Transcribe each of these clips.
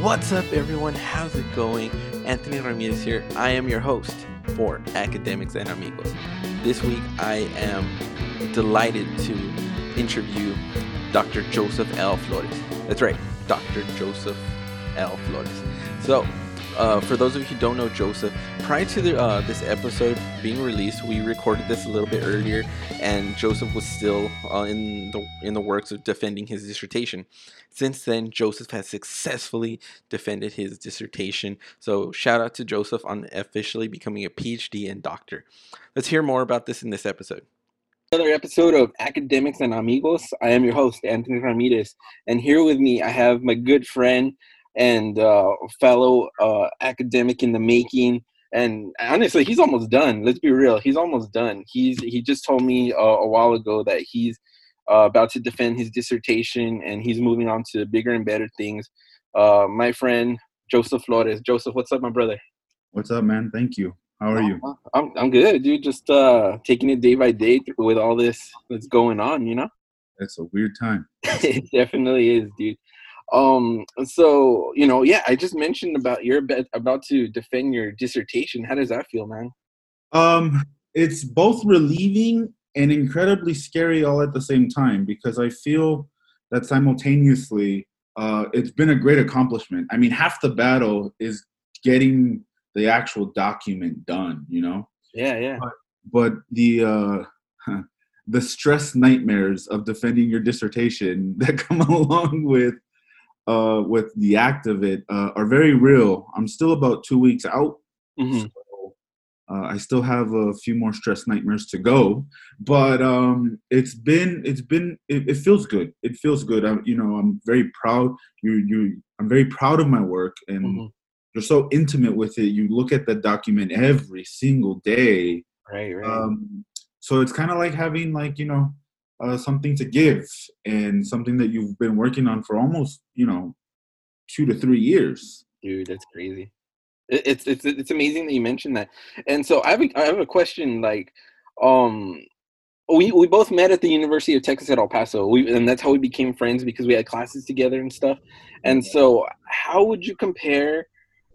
What's up, everyone? How's it going? Anthony Ramirez here. I am your host for Academics and Amigos. This week, I am delighted to interview Dr. Joseph L. Flores. That's right, Dr. Joseph L. Flores. So, for those of you who don't know Joseph, prior to this episode being released, we recorded this a little bit earlier, and Joseph was still in the works of defending his dissertation. Since then, Joseph has successfully defended his dissertation. So shout out to Joseph on officially becoming a PhD and doctor. Let's hear more about this in this episode. Another episode of Academics and Amigos. I am your host, Anthony Ramirez, and here with me I have my good friend and fellow academic in the making, and honestly he's almost done. Let's be real, he's almost done. He just told me a while ago that he's about to defend his dissertation and he's moving on to bigger and better things. My friend Joseph Flores. Joseph, what's up, my brother? What's up, man? Thank you. How are you? I'm good, dude. Just taking it day by day with all this that's going on, you know. That's a weird time. It definitely is, dude. So, you know, yeah, I just mentioned about you're about to defend your dissertation. How does that feel, man? It's both relieving and incredibly scary all at the same time, because I feel that simultaneously, it's been a great accomplishment. I mean, half the battle is getting the actual document done, you know? Yeah, yeah. But the stress nightmares of defending your dissertation that come along with the act of it are very real. I'm still about 2 weeks out. Mm-hmm. So, I still have a few more stress nightmares to go, but it feels good. It feels good. I'm very proud. I'm very proud of my work, and mm-hmm. You're so intimate with it. You look at the document every single day. Right. So it's kind of like having something to give, and something that you've been working on for almost, 2 to 3 years. Dude, that's crazy. It's amazing that you mentioned that. And so I have a question. Like, we both met at the University of Texas at El Paso, and that's how we became friends, because we had classes together and stuff. And so, how would you compare?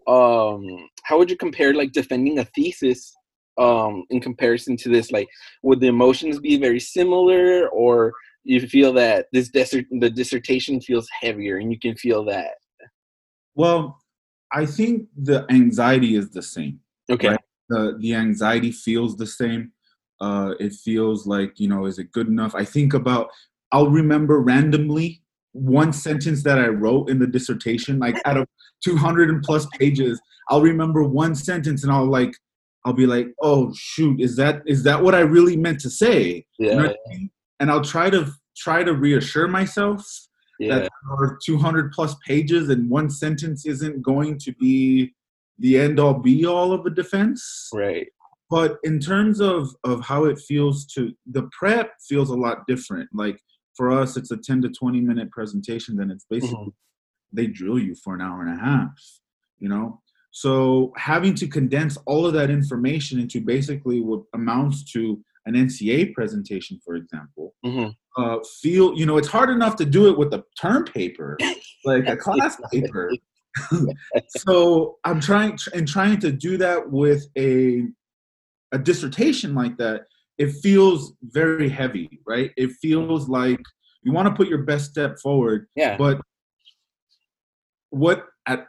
Like defending a thesis? In comparison to this, like, would the emotions be very similar, or you feel that the dissertation feels heavier and you can feel that? Well, I think the anxiety is the same. Okay. Right? The anxiety feels the same. It feels like, is it good enough? I'll remember randomly one sentence that I wrote in the dissertation, like out of 200 and plus pages, I'll remember one sentence and I'll be like, oh shoot, is that what I really meant to say? Yeah. You know what I mean? And I'll try to reassure myself that there are 200 plus pages and one sentence isn't going to be the end all be all of a defense. Right. But in terms of how it feels to the prep, feels a lot different. Like for us, it's a 10 to 20 minute presentation, then it's basically they drill you for an hour and a half, So having to condense all of that information into basically what amounts to an NCA presentation, for example, it's hard enough to do it with a term paper, like a class paper. So I'm trying to do that with a dissertation like that. It feels very heavy, right? It feels like you want to put your best step forward, but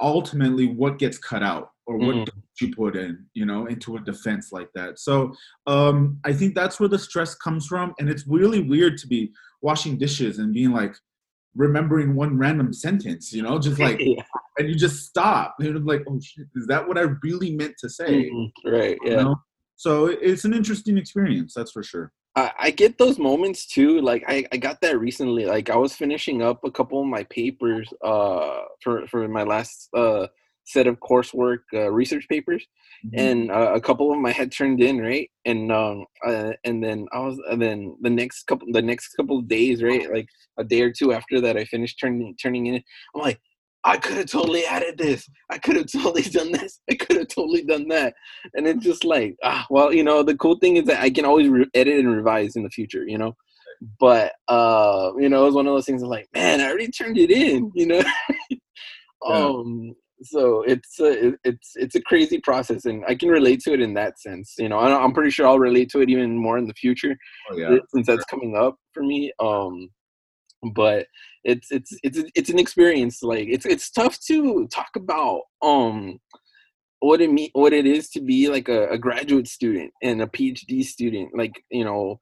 ultimately what gets cut out, or what don't you put in, into a defense like that. So I think that's where the stress comes from. And it's really weird to be washing dishes and being like, remembering one random sentence, just like, and you just stop. And you're like, oh, shit, is that what I really meant to say? Mm-hmm. Right. Yeah. So it's an interesting experience. That's for sure. I get those moments too. Like I got that recently. Like I was finishing up a couple of my papers for my last set of coursework research papers, and a couple of them I had turned in, right? And then the next couple of days, right? Like a day or two after that, I finished turning in. I'm like, I could have totally added this. I could have totally done this. I could have totally done that. And it's just like, the cool thing is that I can always edit and revise in the future, But, it's one of those things that's like, man, I already turned it in, Yeah. So it's a crazy process, and I can relate to it in that sense. You know, I'm pretty sure I'll relate to it even more in the future, since that's coming up for me. But it's an experience. Like it's tough to talk about what it is to be like a graduate student and a PhD student. Like, you know,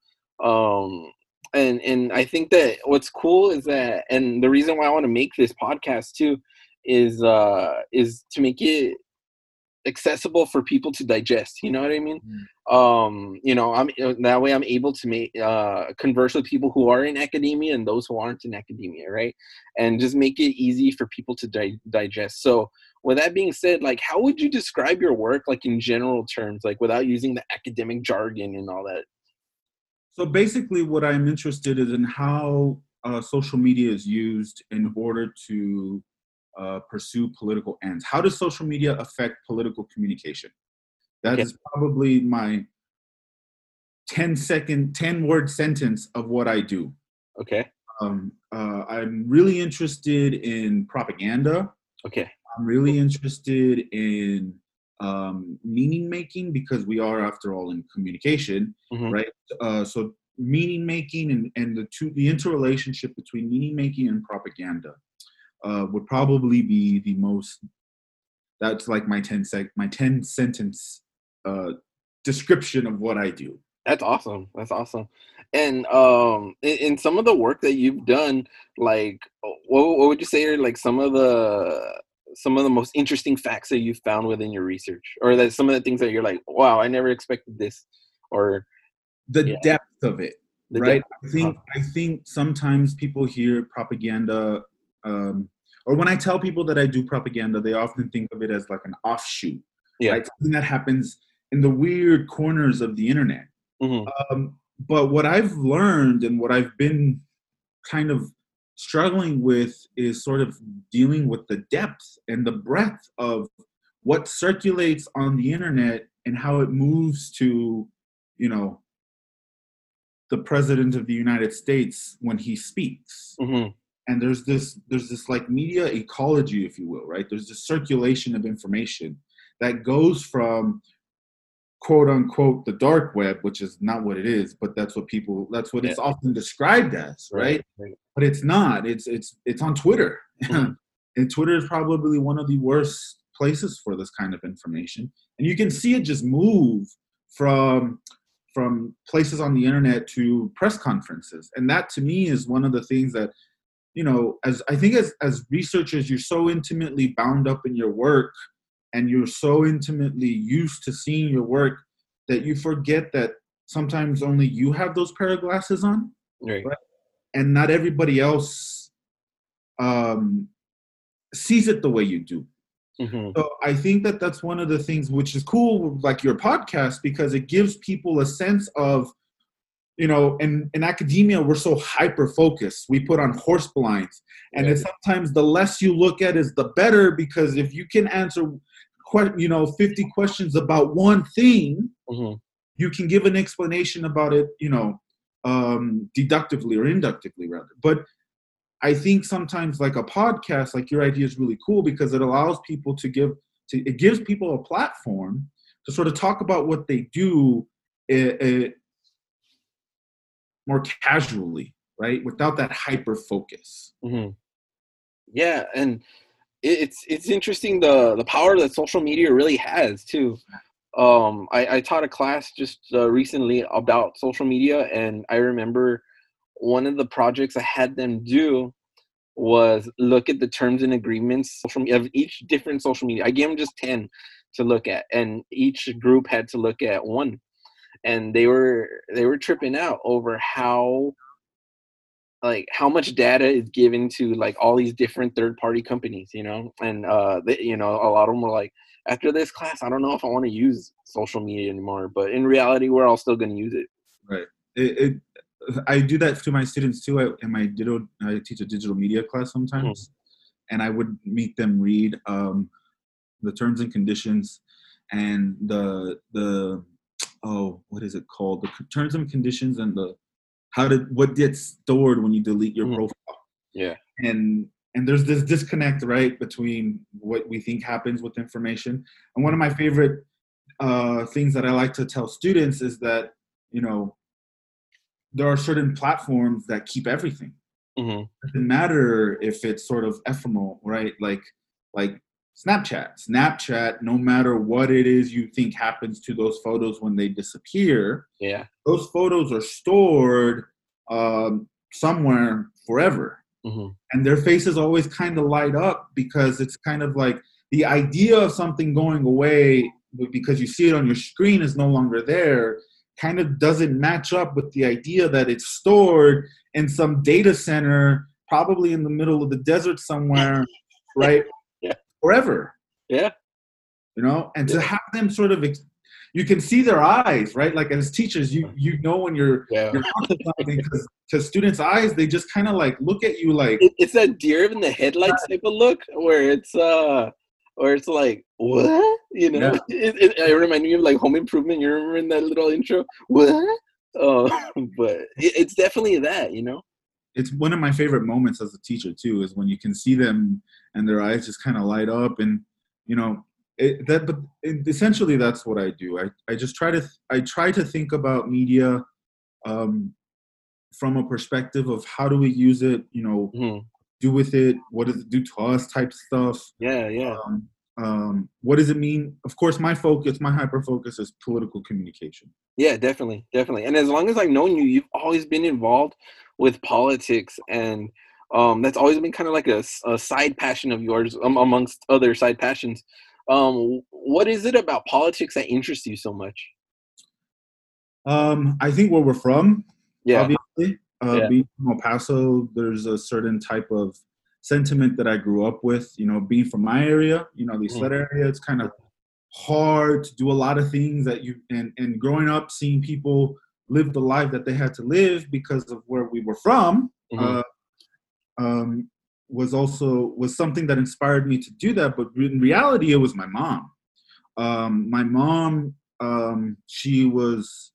and I think that what's cool is that, and the reason why I want to make this podcast too, is to make it accessible for people to digest. You know what I mean? Mm. You know, that way I'm able to make converse with people who are in academia and those who aren't in academia, right? And just make it easy for people to digest. So with that being said, like, how would you describe your work, like in general terms, like without using the academic jargon and all that? So basically what I'm interested is in how social media is used in order to pursue political ends. How does social media affect political communication? That is probably my 10-word sentence of what I do. Okay. I'm really interested in propaganda. Okay. I'm really interested in meaning making, because we are, after all, in communication, mm-hmm. right? So meaning making and the interrelationship between meaning making and propaganda. Would probably be the most. That's like my 10-sentence description of what I do. That's awesome. That's awesome. And in some of the work that you've done, like what would you say are like some of the most interesting facts that you've found within your research, or that some of the things that you're like, wow, I never expected this, or the depth of it, right? I think sometimes people hear propaganda. Or when I tell people that I do propaganda, they often think of it as like an offshoot, right? Something that happens in the weird corners of the internet. Mm-hmm. But what I've learned and what I've been kind of struggling with is sort of dealing with the depth and the breadth of what circulates on the internet and how it moves to, you know, the President of the United States when he speaks. Mm-hmm. And there's this like media ecology, if you will, right? There's this circulation of information that goes from, quote unquote, the dark web, which is not what it is, but that's what it's often described as, right? But it's not. It's on Twitter. Mm-hmm. And Twitter is probably one of the worst places for this kind of information. And you can see it just move from places on the internet to press conferences. And that to me is one of the things that, you know, as researchers, you're so intimately bound up in your work and you're so intimately used to seeing your work that you forget that sometimes only you have those pair of glasses on, right? And not everybody else sees it the way you do. Mm-hmm. So I think that that's one of the things which is cool, like your podcast, because it gives people a sense of, you know, in academia, we're so hyper-focused. We put on horse blinds. And it's sometimes the less you look at is the better, because if you can answer, 50 questions about one thing, mm-hmm. you can give an explanation about it, you know, deductively or inductively rather. But I think sometimes like a podcast, like your idea is really cool because it allows people it gives people a platform to sort of talk about what they do more casually, right? Without that hyper focus. Mm-hmm. Yeah, and it's interesting the power that social media really has too. I taught a class just recently about social media, and I remember one of the projects I had them do was look at the terms and agreements of each different social media. I gave them just 10 to look at, and each group had to look at one. And they were tripping out over how much data is given to like all these different third party companies, you know, and a lot of them were like, after this class, I don't know if I want to use social media anymore. But in reality, we're all still going to use it. Right. I do that to my students too. I teach a digital media class sometimes, mm-hmm. and I would make them read the terms and conditions and the. Oh, what is it called? The terms and conditions and what gets stored when you delete your profile. Yeah. And And there's this disconnect, right, between what we think happens with information. And one of my favorite things that I like to tell students is that, you know, there are certain platforms that keep everything. Mm-hmm. It doesn't matter if it's sort of ephemeral, right? Like Snapchat. Snapchat, no matter what it is you think happens to those photos when they disappear, yeah, those photos are stored somewhere forever. Mm-hmm. And their faces always kind of light up because it's kind of like the idea of something going away because you see it on your screen is no longer there, kind of doesn't match up with the idea that it's stored in some data center, probably in the middle of the desert somewhere, right? Yeah. Forever. Yeah. You know, and to have them sort of, you can see their eyes, right? Like as teachers, you know when you're talking something, because students' eyes, they just kind of like look at you like. It's that deer in the headlights type of look where it's, or it's like, what? You know, yeah. It reminds me of like Home Improvement. You remember in that little intro? What? But it's definitely that, you know? It's one of my favorite moments as a teacher, too, is when you can see them and their eyes just kind of light up. And, you know, essentially that's what I do. I try to think about media from a perspective of how do we use it, you know, do with it, what does it do to us type stuff. Yeah, yeah. What does it mean? Of course, my hyper-focus is political communication. Yeah, definitely, definitely. And as long as I've known you, you've always been involved with politics, and that's always been kind of like a side passion of yours, amongst other side passions. What is it about politics that interests you so much? I think where we're from, obviously. Being from El Paso, there's a certain type of sentiment that I grew up with, you know, being from my area, you know, the Isla area, it's kind of hard to do a lot of things that and growing up, seeing people live the life that they had to live because of where we were from, was something that inspired me to do that. But in reality, it was my mom. She was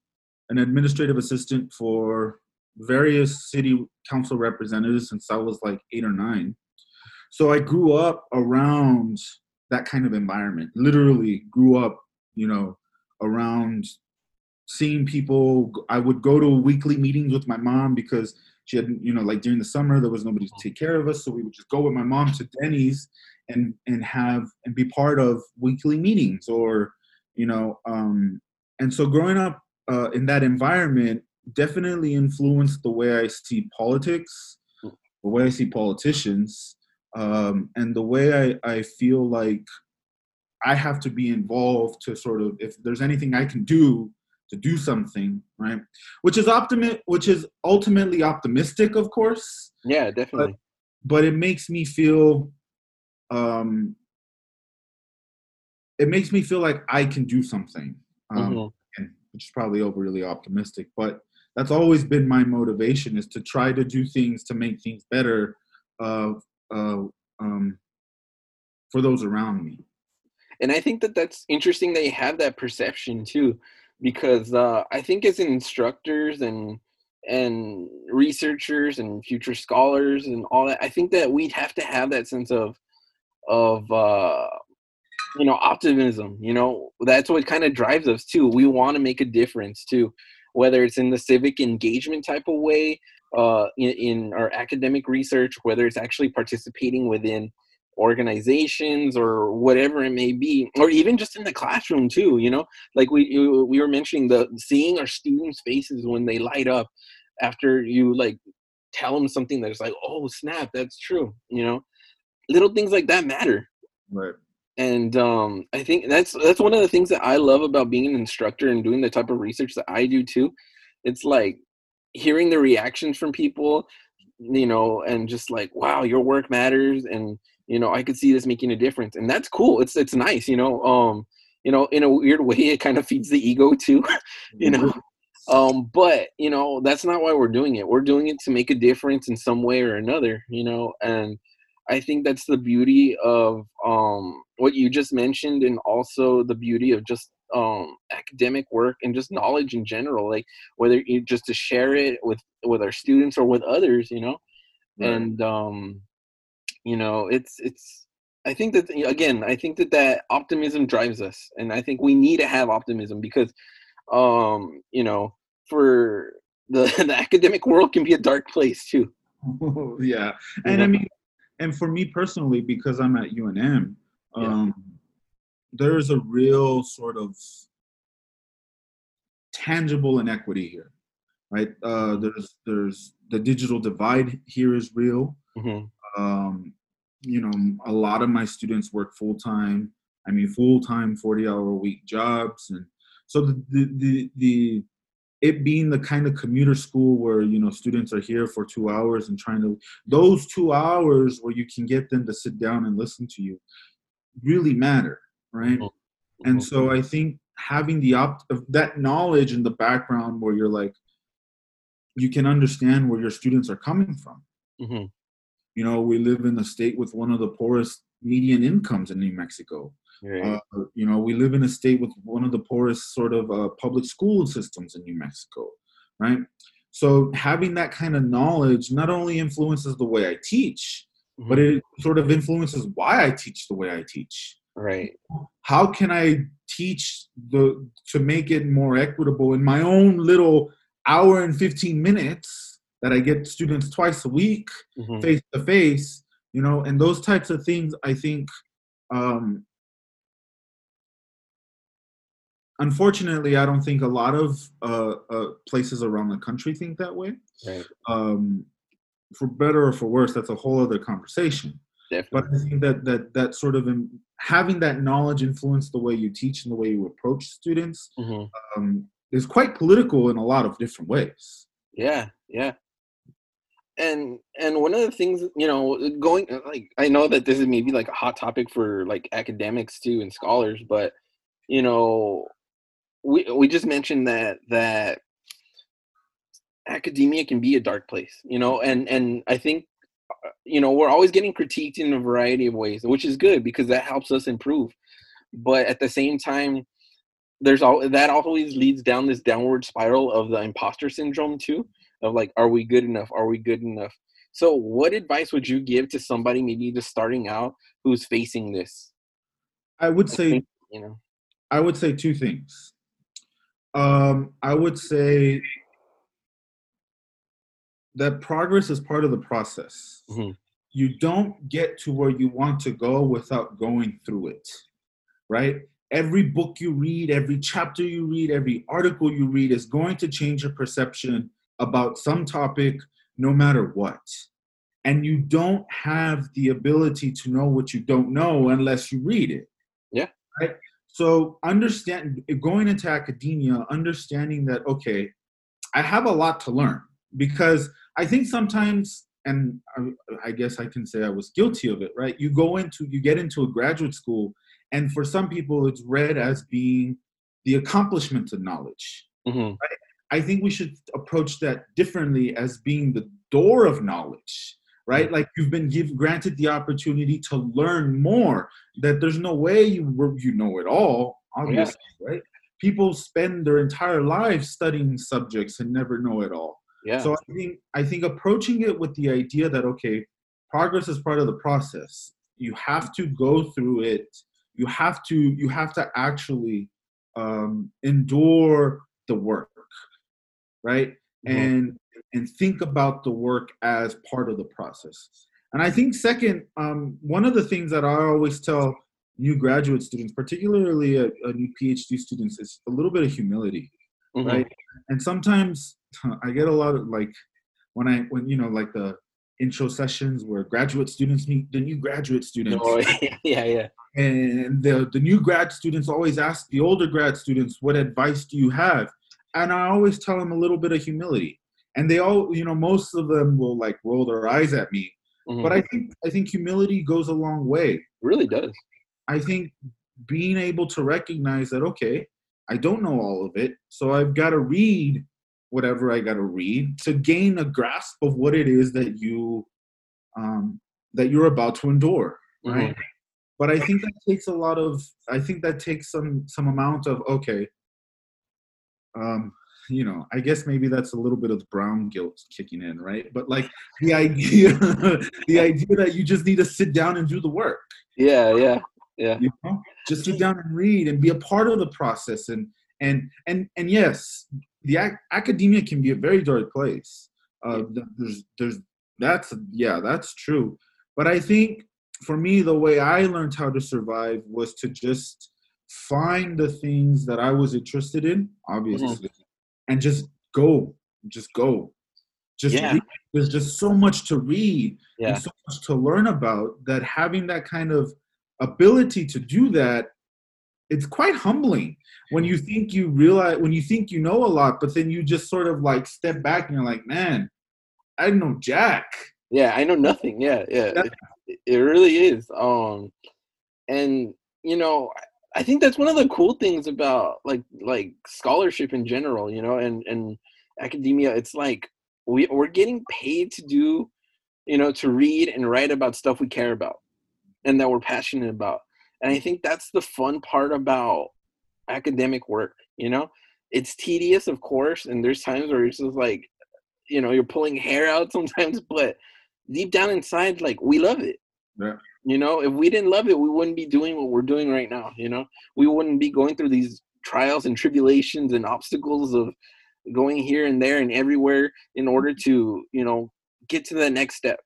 an administrative assistant for various city council representatives since I was like 8 or 9. So I grew up around that kind of environment, literally grew up, you know, around seeing people. I would go to weekly meetings with my mom because she had, you know, like during the summer, there was nobody to take care of us. So we would just go with my mom to Denny's and be part of weekly meetings or, you know, and so growing up in that environment definitely influenced the way I see politics, the way I see politicians, and the way I feel like I have to be involved to sort of, if there's anything I can do to do something, right? Which is ultimately optimistic, of course. Yeah, definitely. But it makes me feel, like I can do something, which is probably overly optimistic, but that's always been my motivation, is to try to do things to make things better for those around me. And I think that that's interesting that you have that perception too, because I think as instructors and researchers and future scholars and all that, I think that we'd have to have that sense of you know, optimism. You know, that's what kind of drives us too. We want to make a difference too, whether it's in the civic engagement type of way, in our academic research, whether it's actually participating within organizations or whatever it may be, or even just in the classroom too. You know, like we were mentioning, the seeing our students' faces when they light up after you like tell them something that's like, oh snap, that's true. You know, little things like that matter. Right. And I think that's one of the things that I love about being an instructor and doing the type of research that I do too. It's like hearing the reactions from people, you know, and just like, wow, your work matters. And, you know, I could see this making a difference. And that's cool. It's nice, you know, in a weird way, it kind of feeds the ego too, you know, but, you know, that's not why we're doing it. We're doing it to make a difference in some way or another, you know, and I think that's the beauty of what you just mentioned, and also the beauty of just academic work and just knowledge in general, like whether you just to share it with our students or with others, you know, right. And You know, it's I think that, again, I think that optimism drives us. And I think we need to have optimism because, you know, for the academic world can be a dark place too. Yeah. And I mean, and for me personally, because I'm at UNM, there is a real sort of tangible inequity here, right? There's the digital divide here is real. Mm-hmm. You know, a lot of my students work full-time. I mean, full-time 40-hour-a-week jobs. And so the it being the kind of commuter school where, you know, students are here for 2 hours and trying to, those 2 hours where you can get them to sit down and listen to you really matter, right? Mm-hmm. And so I think having the that knowledge in the background where you're like, you can understand where your students are coming from. Mm-hmm. You know, we live in a state with one of the poorest median incomes in New Mexico. Right. You know, we live in a state with one of the poorest sort of public school systems in New Mexico, right? So having that kind of knowledge not only influences the way I teach, mm-hmm. but it sort of influences why I teach the way I teach. Right. How can I teach to make it more equitable in my own little hour and 15 minutes that I get students twice a week, mm-hmm. face to face, you know, and those types of things, I think, unfortunately, I don't think a lot of places around the country think that way. Right. For better or for worse, that's a whole other conversation. Definitely. But I think that sort of having that knowledge influence the way you teach and the way you approach students, mm-hmm. Is quite political in a lot of different ways. Yeah, yeah. And one of the things, you know, going, like, I know that this is maybe like a hot topic for like academics too and scholars, but, you know, we just mentioned that academia can be a dark place, you know, and I think, you know, we're always getting critiqued in a variety of ways, which is good because that helps us improve. But at the same time, there's all that always leads down this downward spiral of the imposter syndrome too, of like, are we good enough? Are we good enough? So what advice would you give to somebody maybe just starting out who's facing this? I would say two things. I would say that progress is part of the process. Mm-hmm. You don't get to where you want to go without going through it, right? Every book you read, every chapter you read, every article you read is going to change your perception about some topic, no matter what. And you don't have the ability to know what you don't know unless you read it. Yeah. Right? So going into academia, understanding that, okay, I have a lot to learn, because I think sometimes, and I guess I can say I was guilty of it, right? You get into a graduate school, and for some people, it's read as being the accomplishment of knowledge. Mm-hmm. Right? I think we should approach that differently as being the door of knowledge, right? Mm-hmm. Like, you've been granted the opportunity to learn more, that there's no way you know it all, obviously, yeah. Right? People spend their entire lives studying subjects and never know it all. Yeah. So I think approaching it with the idea that, okay, progress is part of the process. You have to go through it. You have to actually endure the work, right? Mm-hmm. And think about the work as part of the process. And I think second, one of the things that I always tell new graduate students, particularly new PhD students, is a little bit of humility, mm-hmm. right? And sometimes I get a lot of, like, when you know, like the intro sessions where graduate students meet the new graduate students. Oh, yeah, yeah. And the new grad students always ask the older grad students, what advice do you have? And I always tell them a little bit of humility. And they all, you know, most of them will like roll their eyes at me. Mm-hmm. But I think humility goes a long way. It really does. I think being able to recognize that, okay, I don't know all of it, so I've got to read whatever I got to read to gain a grasp of what it is that you're about to endure, right? Mm-hmm. But I think that takes I think that takes some amount of, okay, you know, I guess maybe that's a little bit of brown guilt kicking in, right? But like the idea, the idea that you just need to sit down and do the work. Yeah, yeah, yeah. You know? Just sit down and read and be a part of the process. And yes, the academia can be a very dark place. That's true. But I think for me, the way I learned how to survive was to just find the things that I was interested in, obviously, and just go. Read. There's just so much to read and so much to learn about, that having that kind of ability to do that, it's quite humbling when you think you realize, when you think you know a lot, but then you just sort of like step back and you're like, man, I didn't know jack. Yeah, I know nothing. Yeah. It really is. And you know, I think that's one of the cool things about like scholarship in general, you know, and academia. It's like we're getting paid to do, you know, to read and write about stuff we care about and that we're passionate about. And I think that's the fun part about academic work, you know. It's tedious, of course, and there's times where it's just like, you know, you're pulling hair out sometimes, but deep down inside, like, we love it. Yeah. You know, if we didn't love it, we wouldn't be doing what we're doing right now. You know, we wouldn't be going through these trials and tribulations and obstacles of going here and there and everywhere in order to, you know, get to the next step,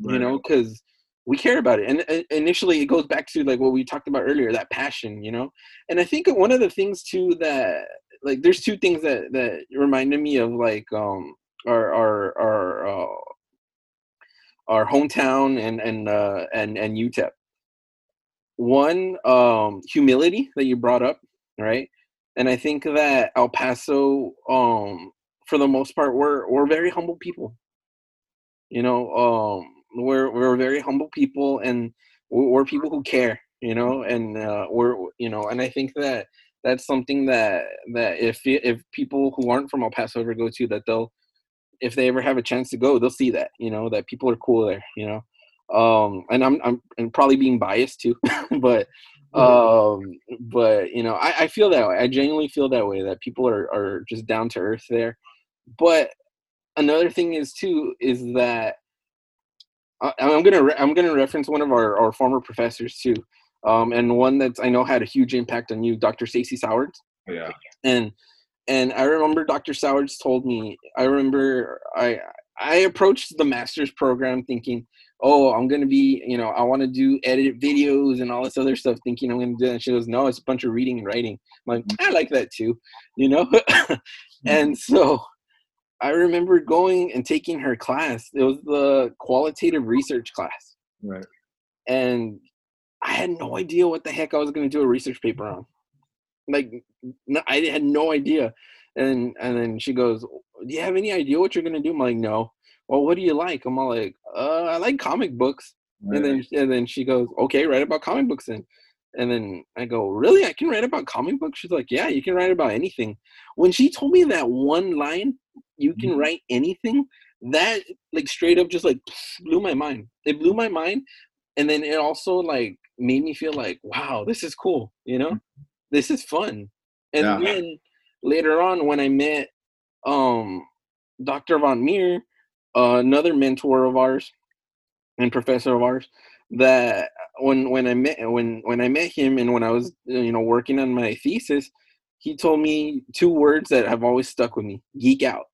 right. You know, because we care about it. And initially it goes back to like what we talked about earlier, that passion, you know. And I think one of the things too that, like, there's two things that reminded me of like our hometown and UTEP. One, humility that you brought up, right? And I think that El Paso, for the most part, we're very humble people. You know, we're very humble people, and we're people who care. You know, and and I think that that's something that if people who aren't from El Paso ever go to, that they'll, if they ever have a chance to go, they'll see that, you know, that people are cool there, you know. And I'm probably being biased too, but you know, I feel that way. I genuinely feel that way, that people are just down to earth there. But another thing is too, is that I'm gonna reference one of our former professors too, and one that I know had a huge impact on you, Dr. Stacey Sowards. Yeah. And I remember Dr. Sowards told me, I approached the master's program thinking, oh, I'm going to be, you know, I want to do edit videos and all this other stuff, thinking I'm going to do that. And she goes, no, it's a bunch of reading and writing. I'm like, I like that too, you know? And so I remember going and taking her class. It was the qualitative research class. Right. And I had no idea what the heck I was going to do a research paper on. Like, no, I had no idea. And then she goes, do you have any idea what you're going to do? I'm like, no. Well, what do you like? I'm all like, I like comic books. Right. And then she goes, okay, write about comic books then. And then I go, really? I can write about comic books? She's like, yeah, you can write about anything. When she told me that one line, you can write anything, that like straight up just like blew my mind. It blew my mind. And then it also like made me feel like, wow, this is cool, you know? This is fun. And then later on, when I met Dr. Von Meer, another mentor of ours and professor of ours, that when I met him and when I was, you know, working on my thesis, he told me two words that have always stuck with me: geek out.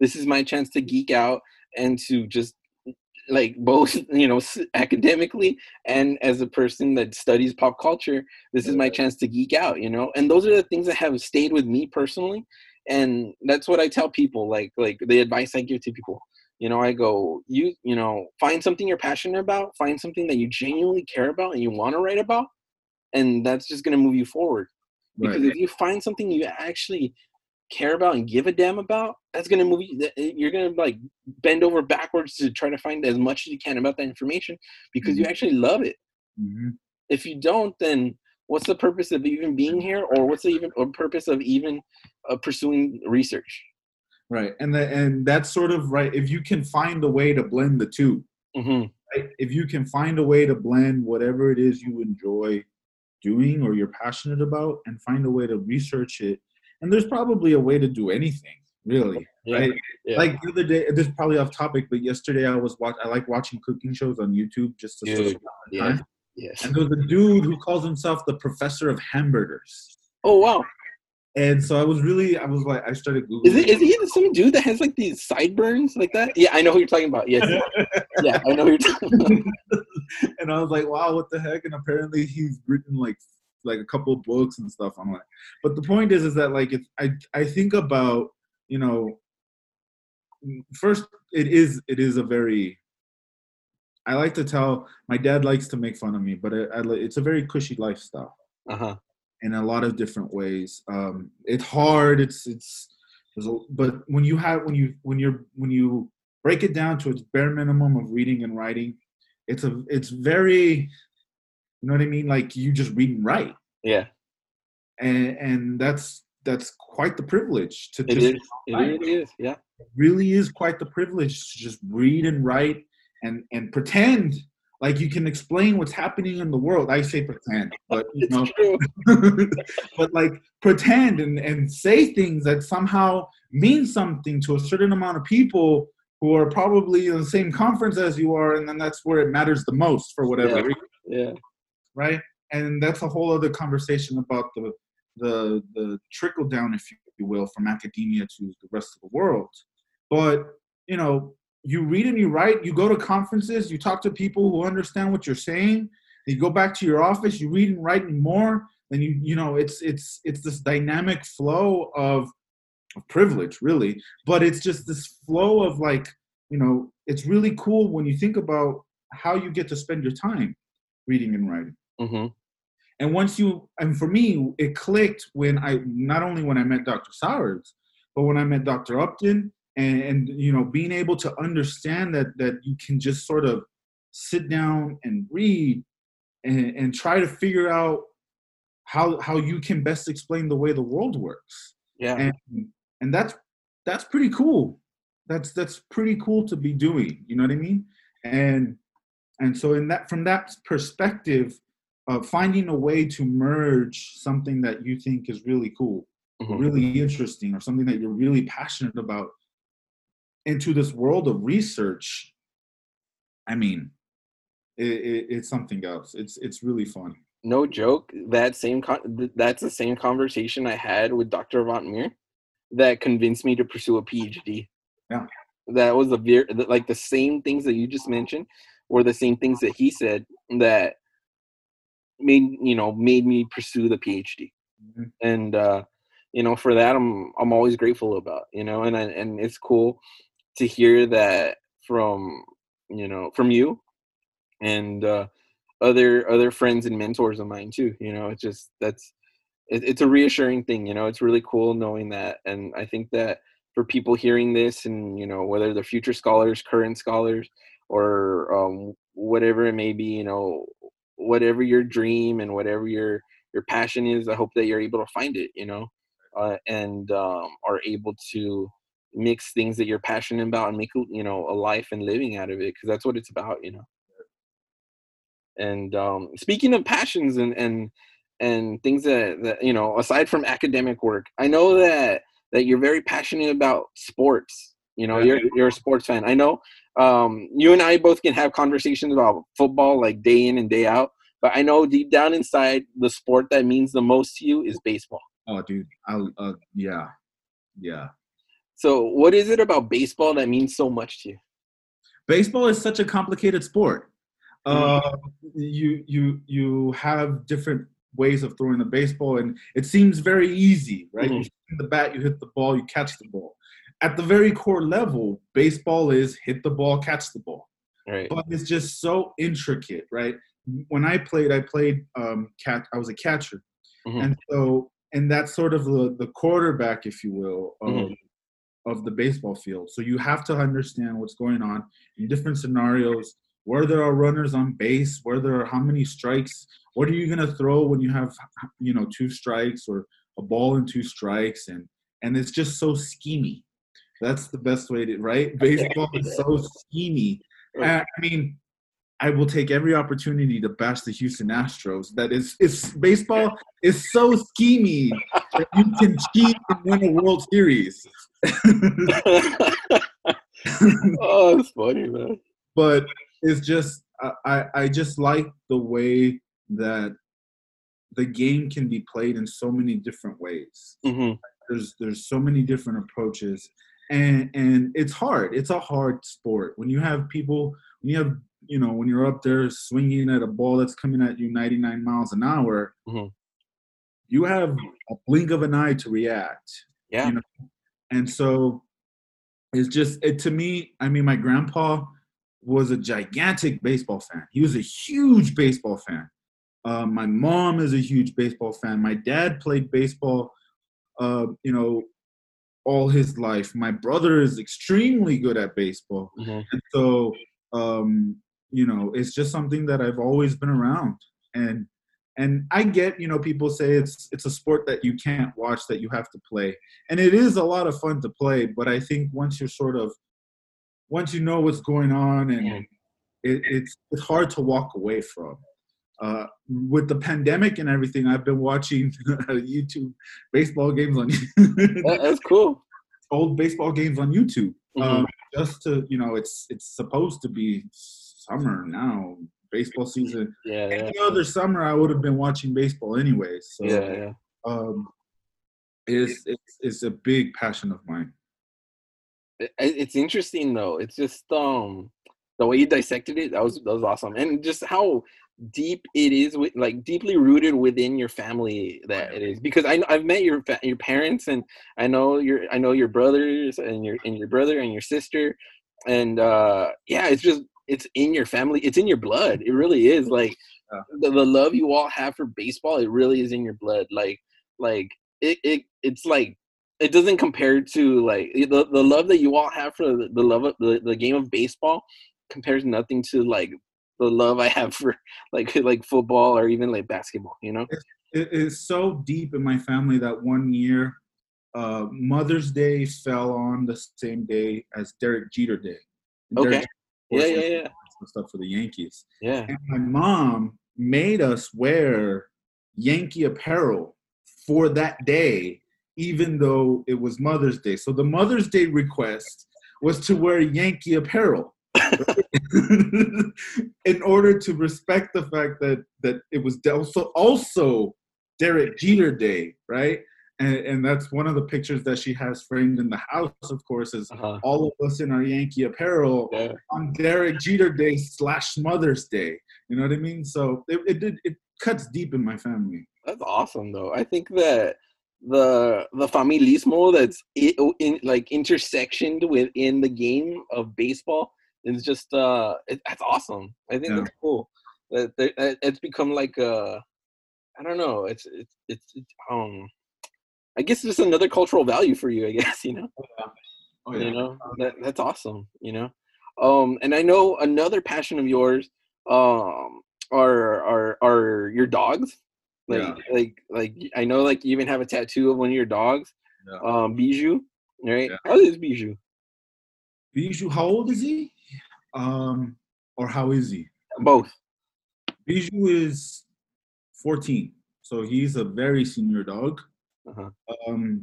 This is my chance to geek out and to just, like, both, you know, academically and as a person that studies pop culture, this is my chance to geek out, you know. And those are the things that have stayed with me personally. And that's what I tell people, like the advice I give to people, you know, I go, you know, find something you're passionate about, find something that you genuinely care about and you want to write about. And that's just going to move you forward. Because if you find something you actually care about and give a damn about, that's going to move you. You're going to like bend over backwards to try to find as much as you can about that information, because you actually love it. If you don't, then what's the purpose of even being here, or what's the purpose of even pursuing research? Right. And that's sort of right. If you can find a way to blend the two, right? If you can find a way to blend whatever it is you enjoy doing or you're passionate about, and find a way to research it And there's probably a way to do anything, really, right? Yeah. Like the other day, this is probably off topic, but yesterday I like watching cooking shows on YouTube just to switch out the time. Yes. And there was a dude who calls himself the professor of hamburgers. Oh, wow. And so I was like, I started Googling. Is he some dude that has like these sideburns like that? Yeah, I know who you're talking about. Yes. Yeah, I know who you're talking about. And I was like, wow, what the heck? And apparently he's written like a couple of books and stuff. I'm like, but the point is that like, I think about, you know, first it is a very, I like to tell, my dad likes to make fun of me, but it's a very cushy lifestyle. Uh-huh. In a lot of different ways. It's hard. But when you break it down to its bare minimum of reading and writing, it's very, you know what I mean? Like you just read and write. Yeah. And that's quite the privilege to just. It really is. Yeah. It really is quite the privilege to just read and write and pretend like you can explain what's happening in the world. I say pretend, but you know, but like pretend and say things that somehow mean something to a certain amount of people who are probably in the same conference as you are, and then that's where it matters the most for whatever reason. Yeah. Right? And that's a whole other conversation about the trickle down, if you will, from academia to the rest of the world. But, you know, you read and you write, you go to conferences, you talk to people who understand what you're saying, you go back to your office, you read and write more, and you know, it's this dynamic flow of privilege, really. But it's just this flow of like, you know, it's really cool when you think about how you get to spend your time reading and writing. Mm-hmm. And for me, it clicked not only when I met Dr. Sowards, but when I met Dr. Upton, and you know, being able to understand that you can just sort of sit down and read and try to figure out how you can best explain the way the world works. Yeah. And that's pretty cool. That's pretty cool to be doing, you know what I mean? And so from that perspective of finding a way to merge something that you think is really cool, mm-hmm. really interesting, or something that you're really passionate about, into this world of research, I mean, it's something else. It's really fun. No joke. That's the same conversation I had with Dr. Von Meer that convinced me to pursue a PhD. Yeah, that was the same things that you just mentioned were the same things that he said that made me pursue the PhD. Mm-hmm. And you know, for that I'm always grateful about. You know, and it's cool to hear that from you and other friends and mentors of mine too. You know, it's just it's a reassuring thing. You know, it's really cool knowing that. And I think that for people hearing this, and you know, whether they're future scholars, current scholars, or whatever it may be, you know, whatever your dream and whatever your passion is, I hope that you're able to find it. You know, and are able to mix things that you're passionate about and make, you know, a life and living out of it, because that's what it's about, you know. And speaking of passions and things that you know, aside from academic work, I know that you're very passionate about sports. You know, you're a sports fan. I know you and I both can have conversations about football like day in and day out, but I know deep down inside, the sport that means the most to you is baseball. Oh, dude. Yeah. So what is it about baseball that means so much to you? Baseball is such a complicated sport. You have different ways of throwing the baseball, and it seems very easy, right? Mm-hmm. You hit the bat, you hit the ball, you catch the ball. At the very core level, baseball is hit the ball, catch the ball. Right. But it's just so intricate, right? When I played I was a catcher. Mm-hmm. And that's sort of the quarterback, if you will, mm-hmm. of the baseball field. So you have to understand what's going on in different scenarios, where there are runners on base, where there are how many strikes, what are you going to throw when you have, you know, two strikes or a ball and two strikes. And it's just so schemey. That's the best way to, right? Baseball is so schemey. I mean, I will take every opportunity to bash the Houston Astros. That is, it's baseball is so schemey that you can cheat and win a World Series. Oh, that's funny, man. But it's just, I just like the way that the game can be played in so many different ways. Mm-hmm. There's so many different approaches, and it's hard. It's a hard sport when you have people, when you have, you know, when you're up there swinging at a ball that's coming at you 99 miles an hour, mm-hmm. you have a blink of an eye to react. Yeah. You know? And so it's just, to me, I mean, my grandpa was a gigantic baseball fan. He was a huge baseball fan. My mom is a huge baseball fan. My dad played baseball, you know, all his life. My brother is extremely good at baseball. Mm-hmm. And so, you know, it's just something that I've always been around. And I get, you know, people say it's a sport that you can't watch, that you have to play. And it is a lot of fun to play, but I think once you're sort of, once you know what's going on, and it's hard to walk away from. With the pandemic and everything, I've been watching YouTube baseball games on YouTube. That's cool. Old baseball games on YouTube. Mm-hmm. Just to, you know, it's supposed to be summer now, baseball season. Yeah, any other summer, I would have been watching baseball anyway. So, yeah. It's a big passion of mine. It's interesting though. It's just the way you dissected it. That was awesome, and just how deep it is, with like deeply rooted within your family that it is. Because I've met your parents, and I know your brothers and your brother and your sister, and yeah, it's just, it's in your family. It's in your blood. It really is. Like the love you all have for baseball, it really is in your blood. Like it's like. It doesn't compare to like the love that you all have for the love of the game of baseball compares nothing to like the love I have for like football or even like basketball, you know? It is so deep in my family that one year, Mother's Day fell on the same day as Derek Jeter Day. Okay. Yeah. Stuff for the Yankees. Yeah. And my mom made us wear Yankee apparel for that day, even though it was Mother's Day. So the Mother's Day request was to wear Yankee apparel, right? In order to respect the fact that it was also Derek Jeter Day, right? And that's one of the pictures that she has framed in the house, of course, is all of us in our Yankee apparel on Derek Jeter Day / Mother's Day. You know what I mean? So it cuts deep in my family. That's awesome, though. I think that the familismo that's intersectioned within the game of baseball is just that's awesome. I think that's cool. It's become like I don't know. It's I guess it's just another cultural value for you. I guess, you know. Oh, yeah. You know, that's awesome. You know, and I know another passion of yours are your dogs. Like I know, like you even have a tattoo of one of your dogs, Bijou, right? Yeah. How old is Bijou? Bijou, how old is he? Or how is he? Both. Bijou is 14, so he's a very senior dog.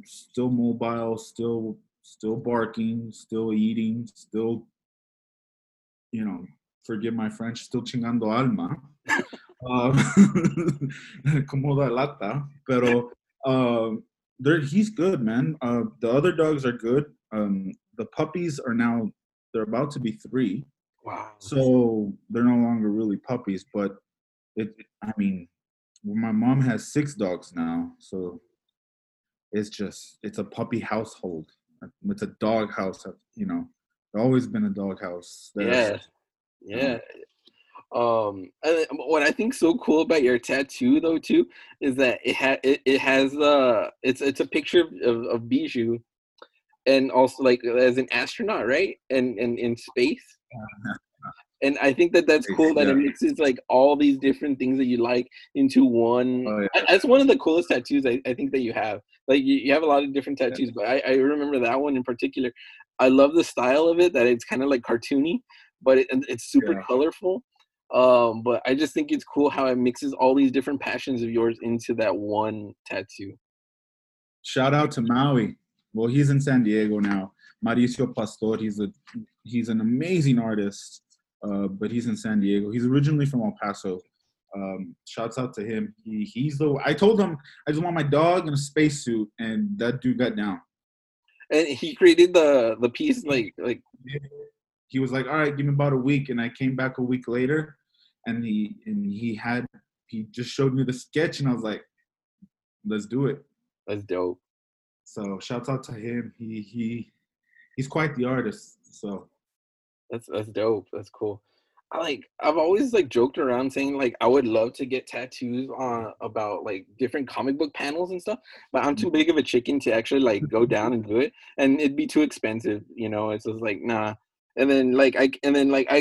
Still mobile, still barking, still eating, still, you know, forgive my French, still chingando alma. Como da lata, pero he's good, man. The other dogs are good. The puppies are now, they're about to be 3. Wow. So they're no longer really puppies, but I mean, my mom has 6 dogs now, so it's a puppy household. It's a dog house, you know. It's always been a dog house. Yeah. What I think so cool about your tattoo though too is that it has a picture of Bijou, and also like as an astronaut, right? And in space. And I think that's cool that it mixes like all these different things that you like into one. That's one of the coolest tattoos I think that you have. Like you have a lot of different tattoos, but I remember that one in particular. I love the style of it, that it's kind of like cartoony, but it's super colorful. But I just think it's cool how it mixes all these different passions of yours into that one tattoo. Shout out to Maui. Well, he's in San Diego now. Mauricio Pastor, he's an amazing artist, but he's in San Diego. He's originally from El Paso. Shouts out to him. I told him I just want my dog in a spacesuit, and that dude got down. And he created the piece like. He was like, all right, give me about a week. And I came back a week later, and he just showed me the sketch, and I was like, let's do it. That's dope. So shouts out to him. He's quite the artist. So that's dope. That's cool. I've always joked around saying I would love to get tattoos on about different comic book panels and stuff, but I'm too big of a chicken to actually go down and do it, and it'd be too expensive, you know. It's just nah. And then I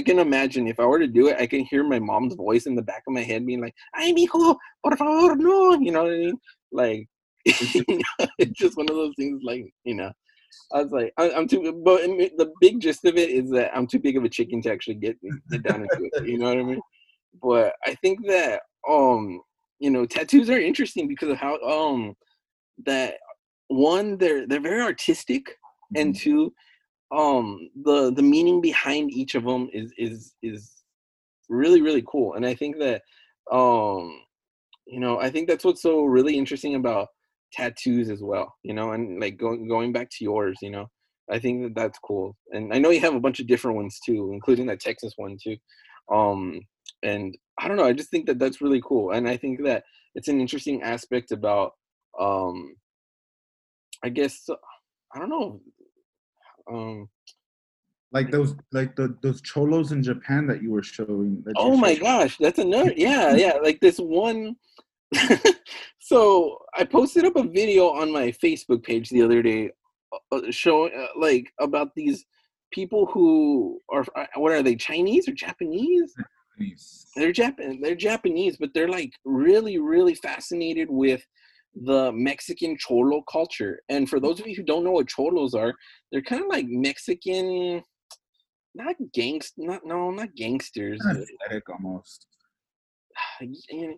can imagine if I were to do it, I can hear my mom's voice in the back of my head being like, "Ay, mijo, por favor, no," you know what I mean? It's just one of those things, I was like, I'm too, but the big gist of it is that I'm too big of a chicken to actually get down into it, you know what I mean? But I think that, tattoos are interesting because of how, that one, they're very artistic, mm-hmm. and two, the meaning behind each of them is really, really cool. And I think that, I think that's what's so really interesting about tattoos as well, you know, and going back to yours, you know, I think that's cool. And I know you have a bunch of different ones too, including that Texas one too. And I don't know, I just think that that's really cool. And I think that it's an interesting aspect about, I guess, I don't know. Those cholos in Japan that you were showing. Oh my gosh, that's another, yeah. This one. So I posted up a video on my Facebook page the other day showing about these people who are, what are they, Chinese or Japanese? Japanese. They're Japanese, but they're really, really fascinated with the Mexican cholo culture. And for those of you who don't know what cholos are, they're kind of Mexican, not gangsters. Kind of aesthetic almost.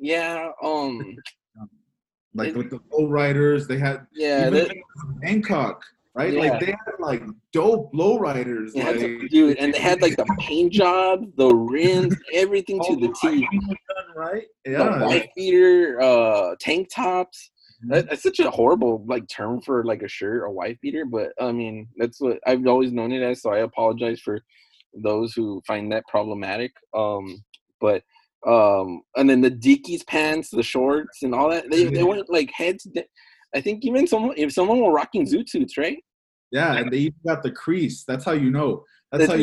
Yeah, with the low riders, they had, yeah, Bangkok, right? Yeah. They had dope low riders, dude, and they had the paint job, the rims, everything to the T, right? Yeah, the white beater, tank tops. That's such a horrible term for a shirt, a white beater, but I mean that's what I've always known it as. So I apologize for those who find that problematic. But. And then the Dickies pants, the shorts, and all that. They went heads. I think even if someone were rocking zoot suits, right? Yeah, and they even got the crease. That's how you know. They've got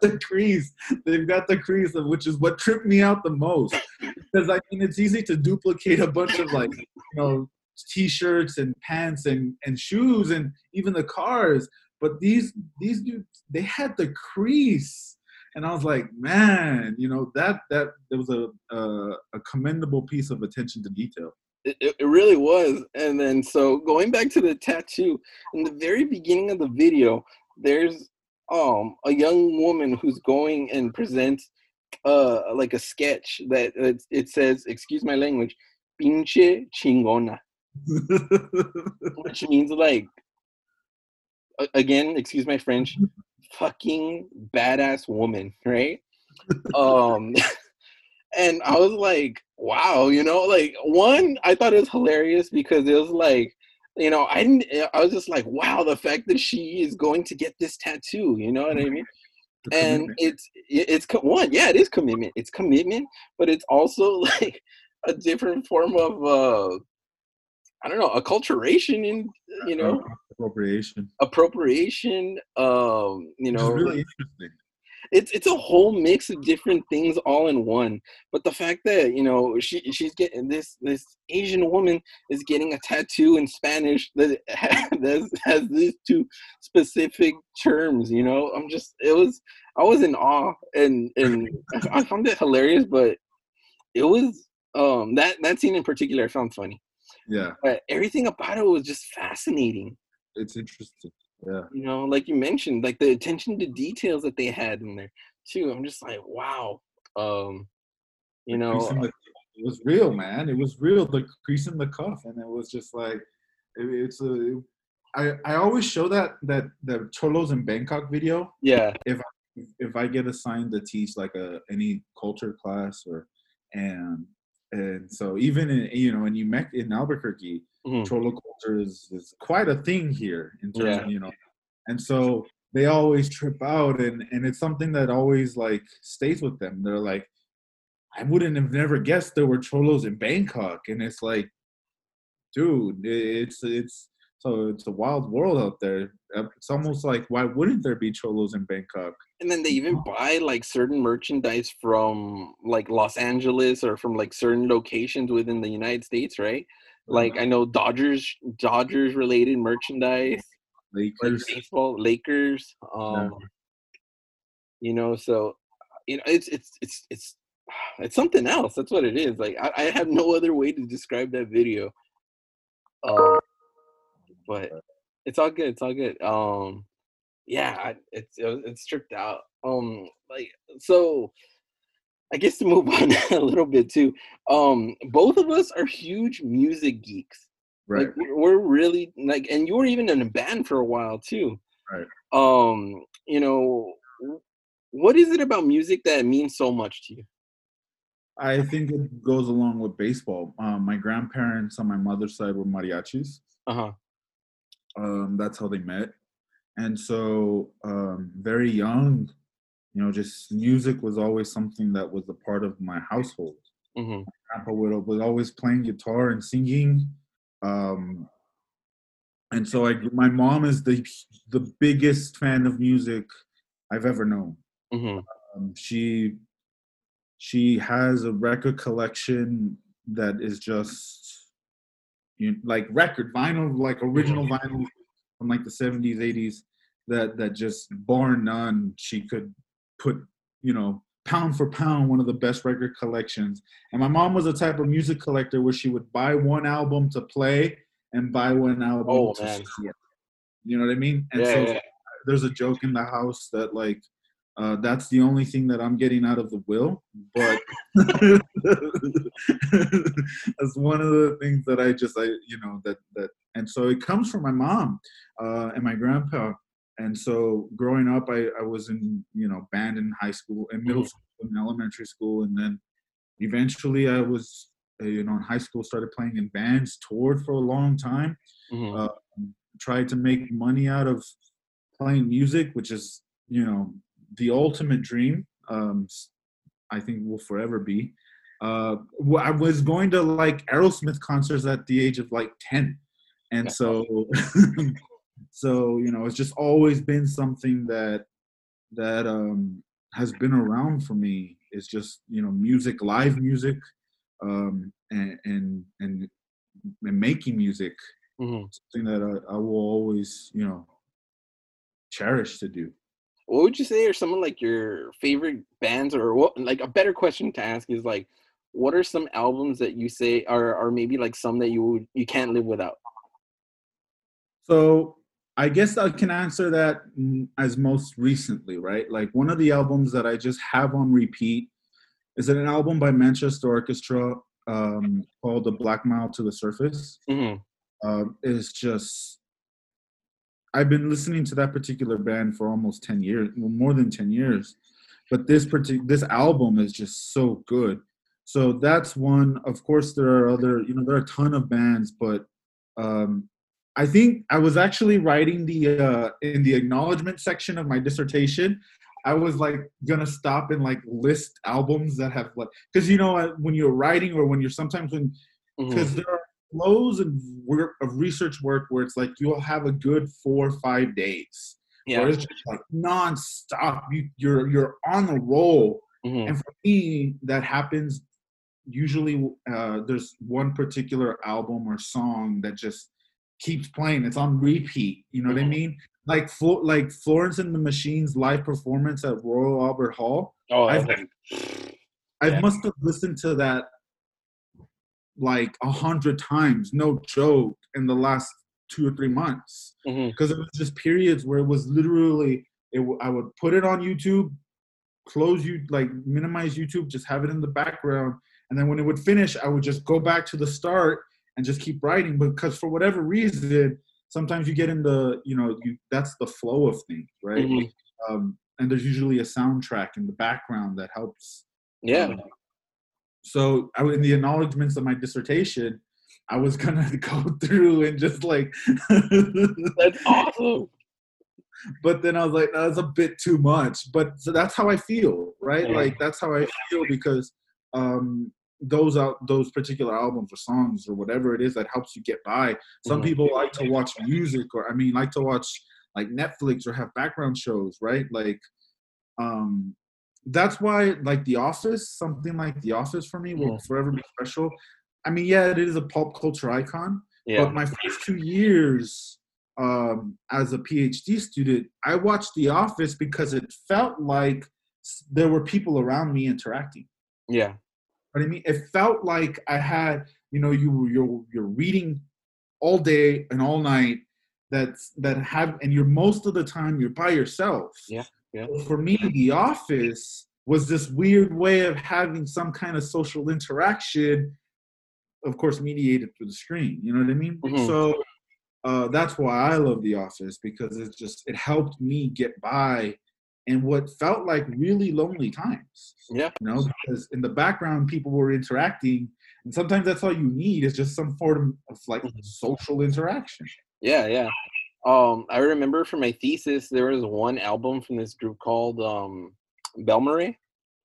the crease. They've got the crease, which is what tripped me out the most. Because it's easy to duplicate a bunch of t-shirts and pants and shoes and even the cars. But these dudes, they had the crease. And I was like, man, that there was a commendable piece of attention to detail. It really was. And then so going back to the tattoo, in the very beginning of the video, there's a young woman who's going and presents a sketch that it says, excuse my language, pinche chingona, which means again, excuse my French, fucking badass woman, right? And I was like, wow, one, I thought it was hilarious because it was I was just like, wow, the fact that she is going to get this tattoo, you know what I mean? And it's one, yeah, it is commitment. It's commitment, but it's also a different form of I don't know, acculturation and appropriation. It's really interesting. It's a whole mix of different things all in one. But the fact that she's getting this Asian woman is getting a tattoo in Spanish that has these two specific terms. I was in awe and I found it hilarious. But it was that scene in particular I found funny. Yeah, but everything about it was just fascinating. It's interesting. Yeah, you mentioned, the attention to details that they had in there, too. I'm just like, wow. You know, it was real, man. It was real. The crease in the cuff, and it was just like, I always show that Cholos in Bangkok video. Yeah. If I get assigned to teach like any culture class and so even in, you know, in Albuquerque, Cholo culture is quite a thing here in terms of, you know, and so they always trip out, and it's something that always like stays with them. They're like, I wouldn't have never guessed there were Cholos in Bangkok. And it's like, dude, it's a wild world out there. It's almost like, why wouldn't there be Cholos in Bangkok? And then they even buy like certain merchandise from like Los Angeles or from like certain locations within the United States, right? Like I know Dodgers related merchandise, Lakers, like baseball, Lakers. You know, so you know, it's something else. That's what it is. Like I have no other way to describe that video. But it's all good. It's all good. It's stripped out. So I guess to move on a little bit too. Both of us are huge music geeks. Right. Like, we're really like, and you were even in a band for a while too. Right. You know, what is it about music that means so much to you? I think it goes along with baseball. My grandparents on my mother's side were mariachis. Uh-huh. That's how they met, and so very young, you know, just music was always something that was a part of my household. My grandpa was always playing guitar and singing, and so my mom is the biggest fan of music I've ever known. She has a record collection that is just, you like record vinyl, like original vinyl from like the 70s, 80s, that just bar none, she could put, you know, pound for pound, one of the best record collections. And my mom was a type of music collector where she would buy one album to play and buy one album to see. You know what I mean? And there's a joke in the house that like, that's the only thing that I'm getting out of the will, but that's one of the things that and so it comes from my mom and my grandpa. And so growing up, I was in, you know, band in high school and middle school and elementary school. And then eventually I was, you know, in high school, started playing in bands, toured for a long time, tried to make money out of playing music, which is, you know, the ultimate dream, I think will forever be. I was going to like Aerosmith concerts at the age of like 10. And so, you know, it's just always been something that has been around for me. It's just, you know, music, live music, and making music, something that I will always, you know, cherish to do. What would you say are some of like your favorite bands, or what, like a better question to ask is like, what are some albums that you say are maybe like some that you can't live without? So I guess I can answer that as most recently, right? Like one of the albums that I just have on repeat is an album by Manchester Orchestra called The Black Mile to the Surface. It's just, I've been listening to that particular band for almost 10 years, well, more than 10 years, but this album is just so good. So that's one. Of course, there are other, you know, there are a ton of bands, but I think I was actually writing in the acknowledgement section of my dissertation, I was like gonna stop and like list albums that have like, because you know, when you're writing or when you're sometimes because there are flows and work of research work where it's like you'll have a good 4 or 5 days where it's just like nonstop. You're on a roll, and for me that happens usually. There's one particular album or song that just keeps playing. It's on repeat. You know what I mean? Like Florence and the Machine's live performance at Royal Albert Hall. I must have listened to that like 100 times, no joke, in the last 2 or 3 months, because it was just periods where it was literally I would put it on YouTube close you, like minimize YouTube, just have it in the background. And then when it would finish, I would just go back to the start and just keep writing, because for whatever reason, sometimes you get in the, you know, that's the flow of things, right? Mm-hmm. And there's usually a soundtrack in the background that helps. Yeah. So I, in the acknowledgments of my dissertation, I was going to go through and just like. That's awesome. But then I was like, no, that's a bit too much. But so that's how I feel, right? Yeah. Like, that's how I feel, because those particular albums or songs or whatever it is that helps you get by. Some mm-hmm. people like to watch music, or I mean, like to watch like Netflix or have background shows, right? Like, that's why, like, The Office, something like The Office for me will forever be special. I mean, yeah, it is a pop culture icon, but my first 2 years as a PhD student, I watched The Office because it felt like there were people around me interacting. Yeah. But I mean, it felt like I had, you know, you're reading all day and all night and you're most of the time you're by yourself. Yeah. Yeah. For me, The Office was this weird way of having some kind of social interaction, of course, mediated through the screen. You know what I mean? Mm-hmm. So that's why I love The Office, because it's just, it helped me get by in what felt like really lonely times. Yeah. You know, because in the background, people were interacting, and sometimes that's all you need is just some form of like social interaction. Yeah. Yeah. I remember for my thesis, there was one album from this group called Belbury,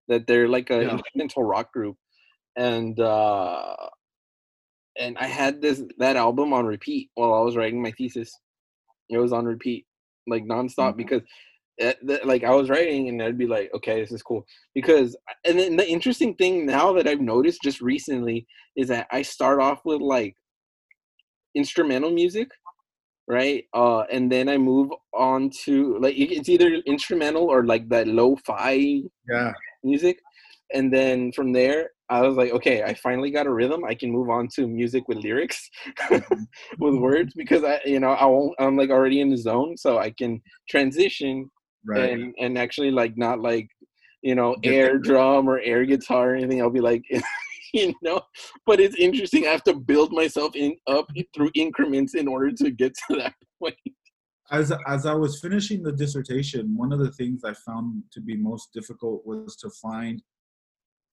that they're like an instrumental rock group. And I had that album on repeat while I was writing my thesis. It was on repeat, like nonstop, because like I was writing and I'd be like, okay, this is cool. Because, and then the interesting thing now that I've noticed just recently is that I start off with like instrumental music. Right. And then I move on to like, it's either instrumental or like that lo-fi music. And then from there, I was like, okay, I finally got a rhythm. I can move on to music with lyrics, with words, because I'm like already in the zone. So I can transition and actually like, not like, you know, air drum or air guitar or anything. I'll be like, you know, but it's interesting. I have to build myself up through increments in order to get to that point. As I was finishing the dissertation, one of the things I found to be most difficult was to find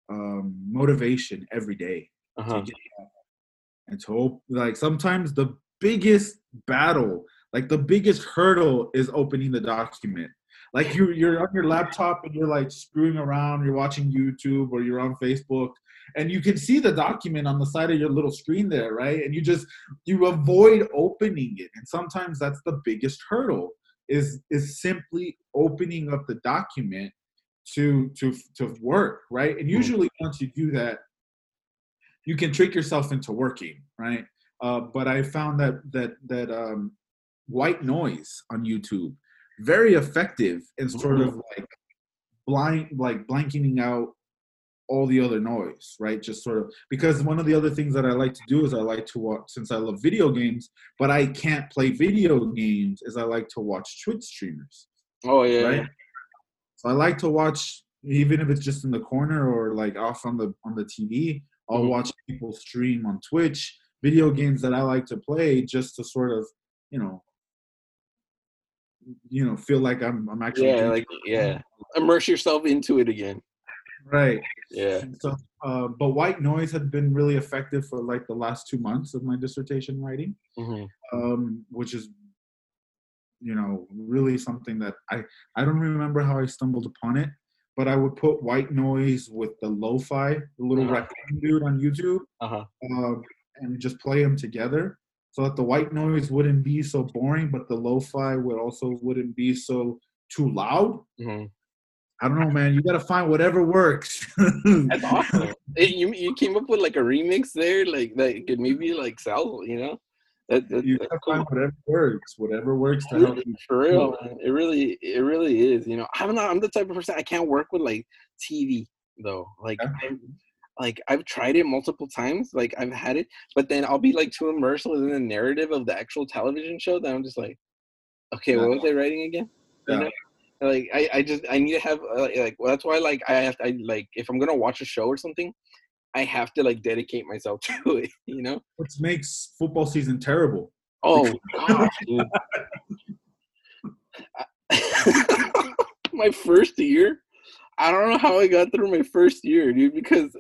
motivation every day. To get that. And to hope, like sometimes the biggest battle, like the biggest hurdle is opening the document. Like you're on your laptop and you're like screwing around, you're watching YouTube or you're on Facebook, and you can see the document on the side of your little screen there, right? And you avoid opening it. And sometimes that's the biggest hurdle is simply opening up the document to work, right? And usually once you do that, you can trick yourself into working, right? But I found that white noise on YouTube very effective in sort of like blanketing out all the other noise, right? Just sort of, because one of the other things that I like to do is I like to watch, since I love video games, but I can't play video games, is I like to watch Twitch streamers. Oh yeah. Right? So I like to watch, even if it's just in the corner or like off on the TV, I'll watch people stream on Twitch video games that I like to play, just to sort of, you know, feel like I'm actually immerse yourself into it again, right? Yeah. So, but white noise had been really effective for like the last 2 months of my dissertation writing, which is, you know, really something that I don't remember how I stumbled upon it, but I would put white noise with the lo-fi, the little raccoon dude on YouTube, and just play them together. So that the white noise wouldn't be so boring, but the lo-fi wouldn't be so too loud. Mm-hmm. I don't know, man. You got to find whatever works. That's awesome. You came up with like a remix there, like that could maybe like sell, you know? You got to find whatever works to help you. For real, man. It really is. You know, I'm the type of person, I can't work with like TV though. Like. Yeah. Like, I've tried it multiple times. Like, I've had it. But then I'll be, like, too immersed in the narrative of the actual television show that I'm just like, okay, what was I writing again? Yeah. You know? Like I need to have well, that's why I if I'm gonna watch a show or something, I have to dedicate myself to it, you know. Which makes football season terrible. Oh gosh, dude. My first year, I don't know how I got through my first year, dude. Because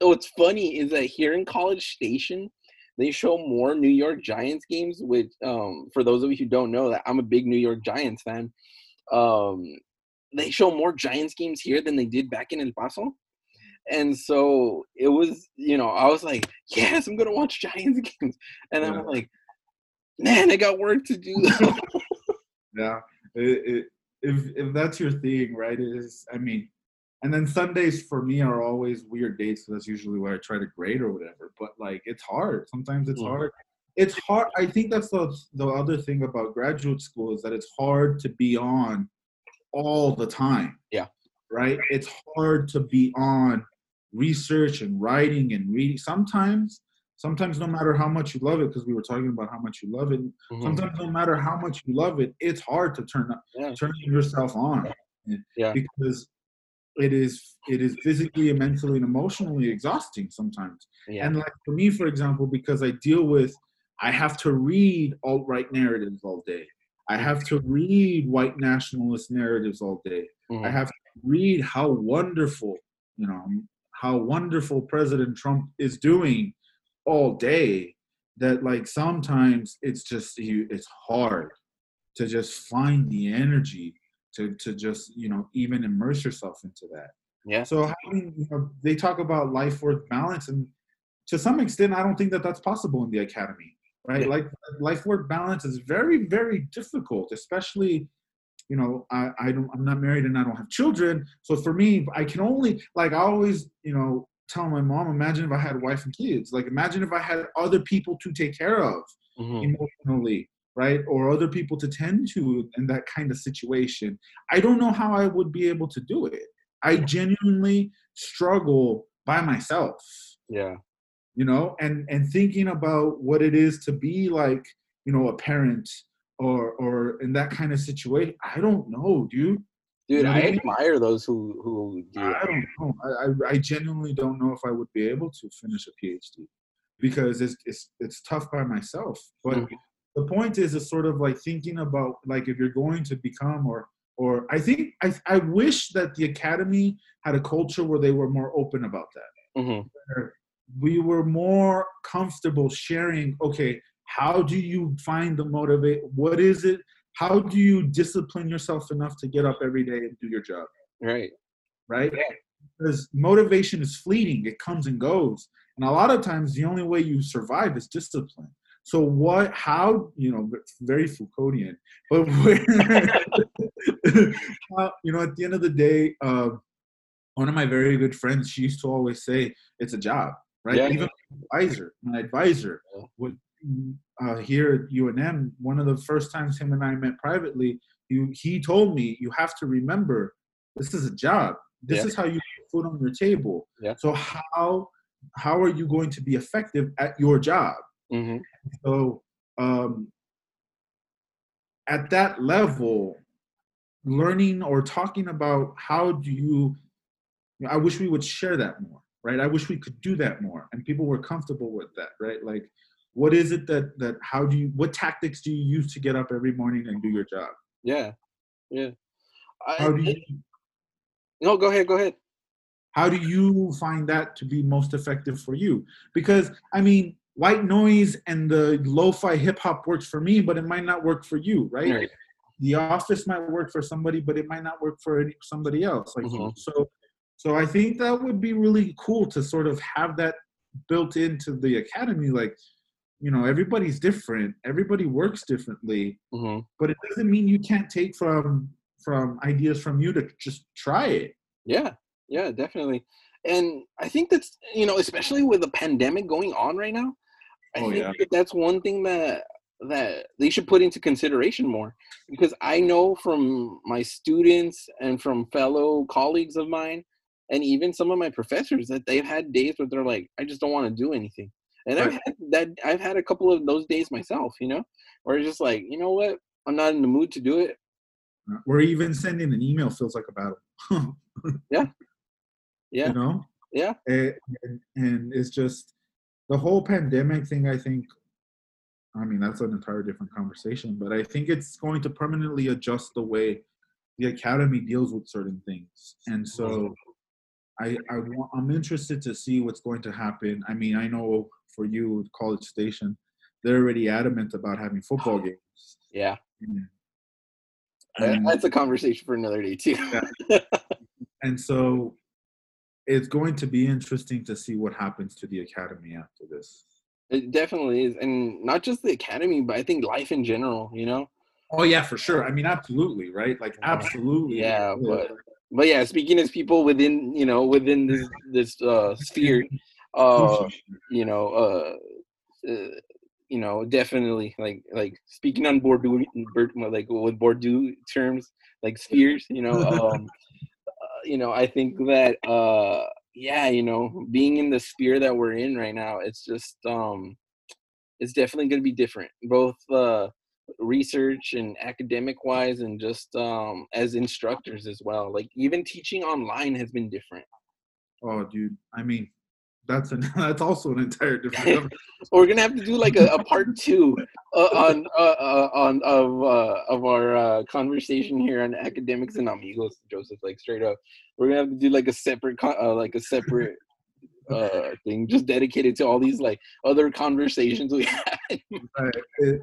what's funny is that here in College Station, they show more New York Giants games. Which, for those of you who don't know, that I'm a big New York Giants fan. They show more Giants games here than they did back in El Paso. And so it was, you know, I was like, yes, I'm going to watch Giants games. And yeah. I'm like, man, I got work to do. Yeah. If that's your thing, right, and then Sundays for me are always weird dates. So that's usually where I try to grade or whatever. But it's hard. Sometimes it's hard. It's hard. I think that's the other thing about graduate school is that it's hard to be on all the time. Yeah. Right? It's hard to be on research and writing and reading. Sometimes no matter how much you love it, because we were talking about how much you love it, sometimes no matter how much you love it, it's hard to turn yourself on. Yeah. Because it is physically and mentally and emotionally exhausting sometimes. Yeah. And for me, for example, because I have to read alt-right narratives all day. I have to read white nationalist narratives all day. I have to read how wonderful President Trump is doing all day, that sometimes it's hard to just find the energy to just, even immerse yourself into that. Yeah. So they talk about life worth balance, and to some extent, I don't think that's possible in the academy, right? Yeah. Life worth balance is very, very difficult, especially, I'm not married and I don't have children. So for me, I can only, I always, tell my mom, imagine if I had a wife and kids, imagine if I had other people to take care of emotionally, right? Or other people to tend to in that kind of situation. I don't know how I would be able to do it. I genuinely struggle by myself. Yeah. And thinking about what it is to be a parent or in that kind of situation. I don't know, dude. Dude, I admire those who do it. I don't know. I genuinely don't know if I would be able to finish a PhD because it's tough by myself. But the point is, it's sort of thinking about if you're going to become or I think I wish that the academy had a culture where they were more open about that. Where we were more comfortable sharing. Okay, how do you find the motivate? What is it? How do you discipline yourself enough to get up every day and do your job? Right. Right? Yeah. Because motivation is fleeting. It comes and goes. And a lot of times the only way you survive is discipline. So very Foucaultian, but at the end of the day, one of my very good friends, she used to always say, it's a job, right? Yeah. Even my advisor would, here at UNM, one of the first times him and I met privately, he told me, you have to remember, this is a job. This is how you put food on your table. Yeah. So how are you going to be effective at your job? So at that level, learning or talking about I wish we would share that more, right? I wish we could do that more and people were comfortable with that, right? What is it that what tactics do you use to get up every morning and do your job? Yeah. Yeah. No, go ahead. How do you find that to be most effective for you? Because white noise and the lo-fi hip hop works for me, but it might not work for you, right? Right. The Office might work for somebody, but it might not work for somebody else. So I think that would be really cool to sort of have that built into the academy, everybody's different. Everybody works differently, but it doesn't mean you can't take from ideas from you to just try it. Yeah, definitely. And I think that's, especially with the pandemic going on right now, I think that's one thing that they should put into consideration more, because I know from my students and from fellow colleagues of mine and even some of my professors that they've had days where they're like, I just don't want to do anything. And I've had a couple of those days myself, where it's just like, you know what? I'm not in the mood to do it. Or even sending an email feels like a battle. Yeah. Yeah. You know? Yeah. And it's just the whole pandemic thing, I think, I mean, that's an entire different conversation, but I think it's going to permanently adjust the way the academy deals with certain things. And so I'm interested to see what's going to happen. I mean, I know for you, College Station, they're already adamant about having football games. Yeah. And that's a conversation for another day too. Yeah. And so it's going to be interesting to see what happens to the academy after this. It definitely is. And not just the academy, but I think life in general, you know? Oh yeah, for sure. I mean, absolutely. Right. Like absolutely. Yeah. But yeah, speaking as people within, you know, within this sphere, you know, definitely like speaking on Bourdieu, like with Bourdieu terms, like spheres, you know, you know, I think that, yeah, you know, being in the sphere that we're in right now, it's just, it's definitely going to be different, both research and academic wise, and just as instructors as well. Like even teaching online has been different. Oh, dude, I mean, that's also an entire different. We're gonna have to do like a part two of our conversation here on Academics and Amigos, Joseph. Like straight up, we're gonna have to do like a separate thing just dedicated to all these like other conversations we had.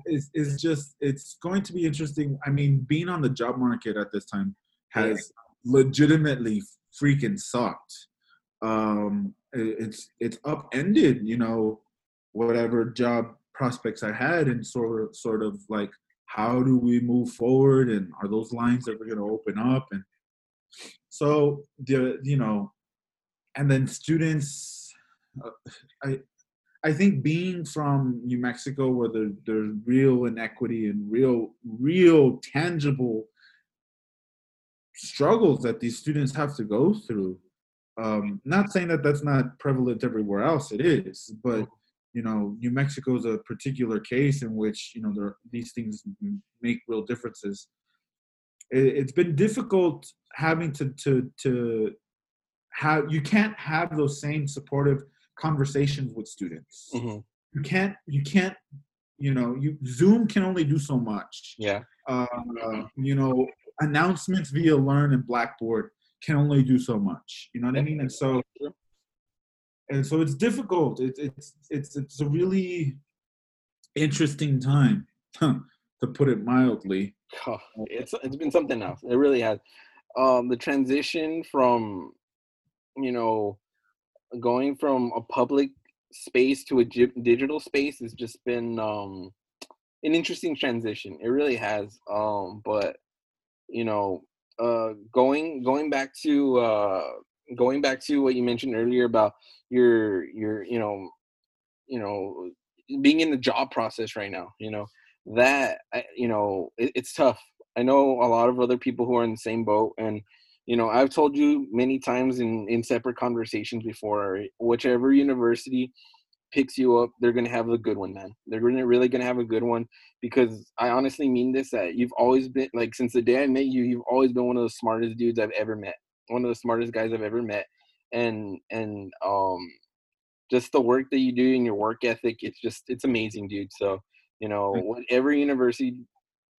It's going to be interesting. I mean, being on the job market at this time has legitimately freaking sucked. It's upended, you know, whatever job prospects I had, and sort of like, how do we move forward, and are those lines that we're going to open up? And so you know, and then students, I think being from New Mexico, where there's real inequity and real tangible struggles that these students have to go through. Not saying that that's not prevalent everywhere else, it is, but you know, New Mexico is a particular case in which, you know, these things make real differences. It's been difficult having to have, you can't have those same supportive conversations with students. Mm-hmm. You can't, you know, Zoom can only do so much. Yeah. You know, announcements via Learn and Blackboard can only do so much, you know what I mean? And so it's difficult. It's a really interesting time, to put it mildly. Oh, it's been something else. It really has. The transition from, you know, going from a public space to a digital space has just been an interesting transition. It really has. But you know, going back to what you mentioned earlier about your you know being in the job process right now, you know, that you know, it's tough. I know a lot of other people who are in the same boat, and you know, I've told you many times in separate conversations before, whichever university picks you up, they're going to have a good one, man. They're really going to have a good one, because I honestly mean this, that you've always been, like, since the day I met you, you've always been one of the smartest dudes I've ever met, one of the smartest guys I've ever met. And just the work that you do and your work ethic, it's amazing, dude. So, you know, whatever university,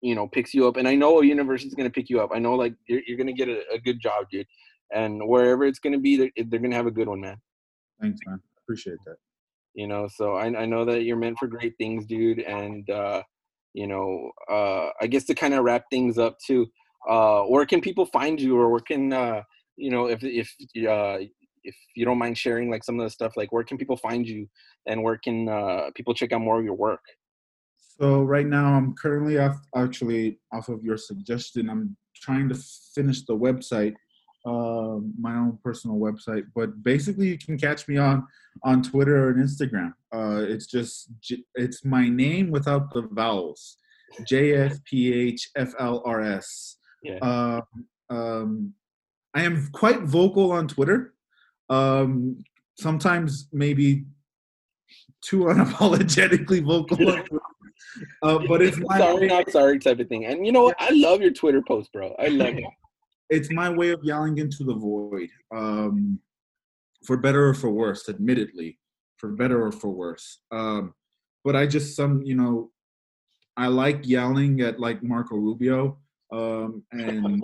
you know, picks you up, and I know a university's going to pick you up. I know, like, you're going to get a good job, dude. And wherever it's going to be, they're going to have a good one, man. Thanks, man. Appreciate that. You know, so I know that you're meant for great things, dude. And, you know, I guess to kind of wrap things up too, where can people find you, or where can, you know, if you don't mind sharing like some of the stuff, like where can people find you, and where can people check out more of your work? So right now I'm currently off of your suggestion. I'm trying to finish the website. My own personal website, but basically you can catch me on Twitter and Instagram. It's my name without the vowels, JSPHFLRS. Yeah. I am quite vocal on Twitter. Sometimes maybe too unapologetically vocal. But it's my sorry, not sorry type of thing. And you know what? I love your Twitter post, bro. I love it. It's my way of yelling into the void, for better or for worse, admittedly, for better or for worse. But I just, I like yelling at like Marco Rubio and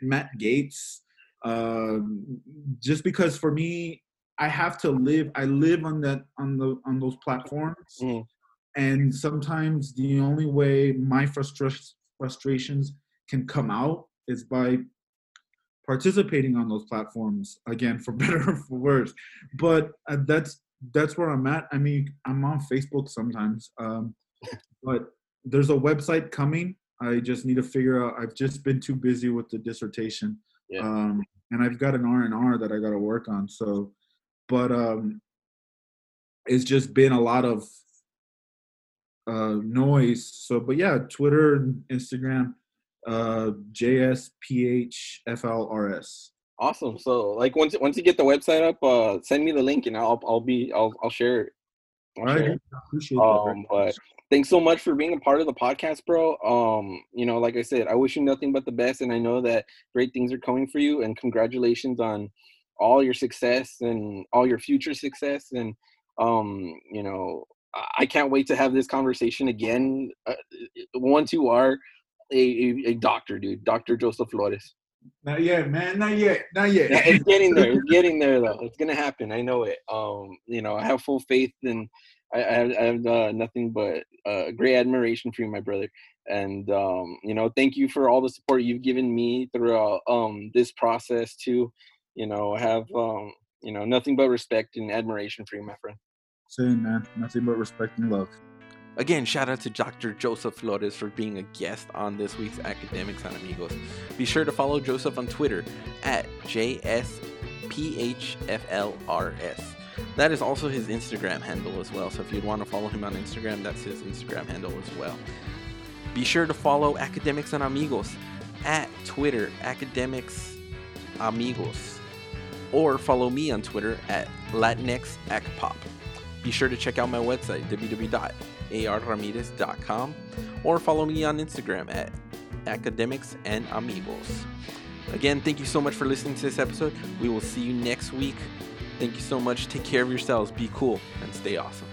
Matt Gaetz, just because for me, I have to live. I live on those platforms, and sometimes the only way my frustrations can come out is by participating on those platforms. Again, for better or for worse. But that's where I'm at. I mean, I'm on Facebook sometimes, but there's a website coming. I just need to figure out. I've just been too busy with the dissertation, and I've got an R&R that I got to work on. So. But it's just been a lot of noise. So, but yeah, Twitter, Instagram, JSPHFLRS. Awesome. So, like once you get the website up, send me the link and I'll share it. All right, I appreciate that. But thanks so much for being a part of the podcast, bro. Like I said, I wish you nothing but the best, and I know that great things are coming for you. And congratulations on all your success and all your future success. And, I can't wait to have this conversation again. Once you are a doctor, dude, Dr. Joseph Flores. Not yet, man. Not yet. Yeah, it's getting there. It's getting there though. It's going to happen. I know it. I have full faith, and I have nothing but great admiration for you, my brother. And, thank you for all the support you've given me throughout this process too. I have, nothing but respect and admiration for you, my friend. Same, man. Nothing but respect and love. Again, shout out to Dr. Joseph Flores for being a guest on this week's Academics and Amigos. Be sure to follow Joseph on Twitter at JSPHFLRS. That is also his Instagram handle as well. So if you'd want to follow him on Instagram, that's his Instagram handle as well. Be sure to follow Academics and Amigos at Twitter, Academics Amigos. Or follow me on Twitter at LatinxAcPop. Be sure to check out my website, www.arramirez.com, or follow me on Instagram at Academics and Amigos. Again, thank you so much for listening to this episode. We will see you next week. Thank you so much. Take care of yourselves, be cool, and stay awesome.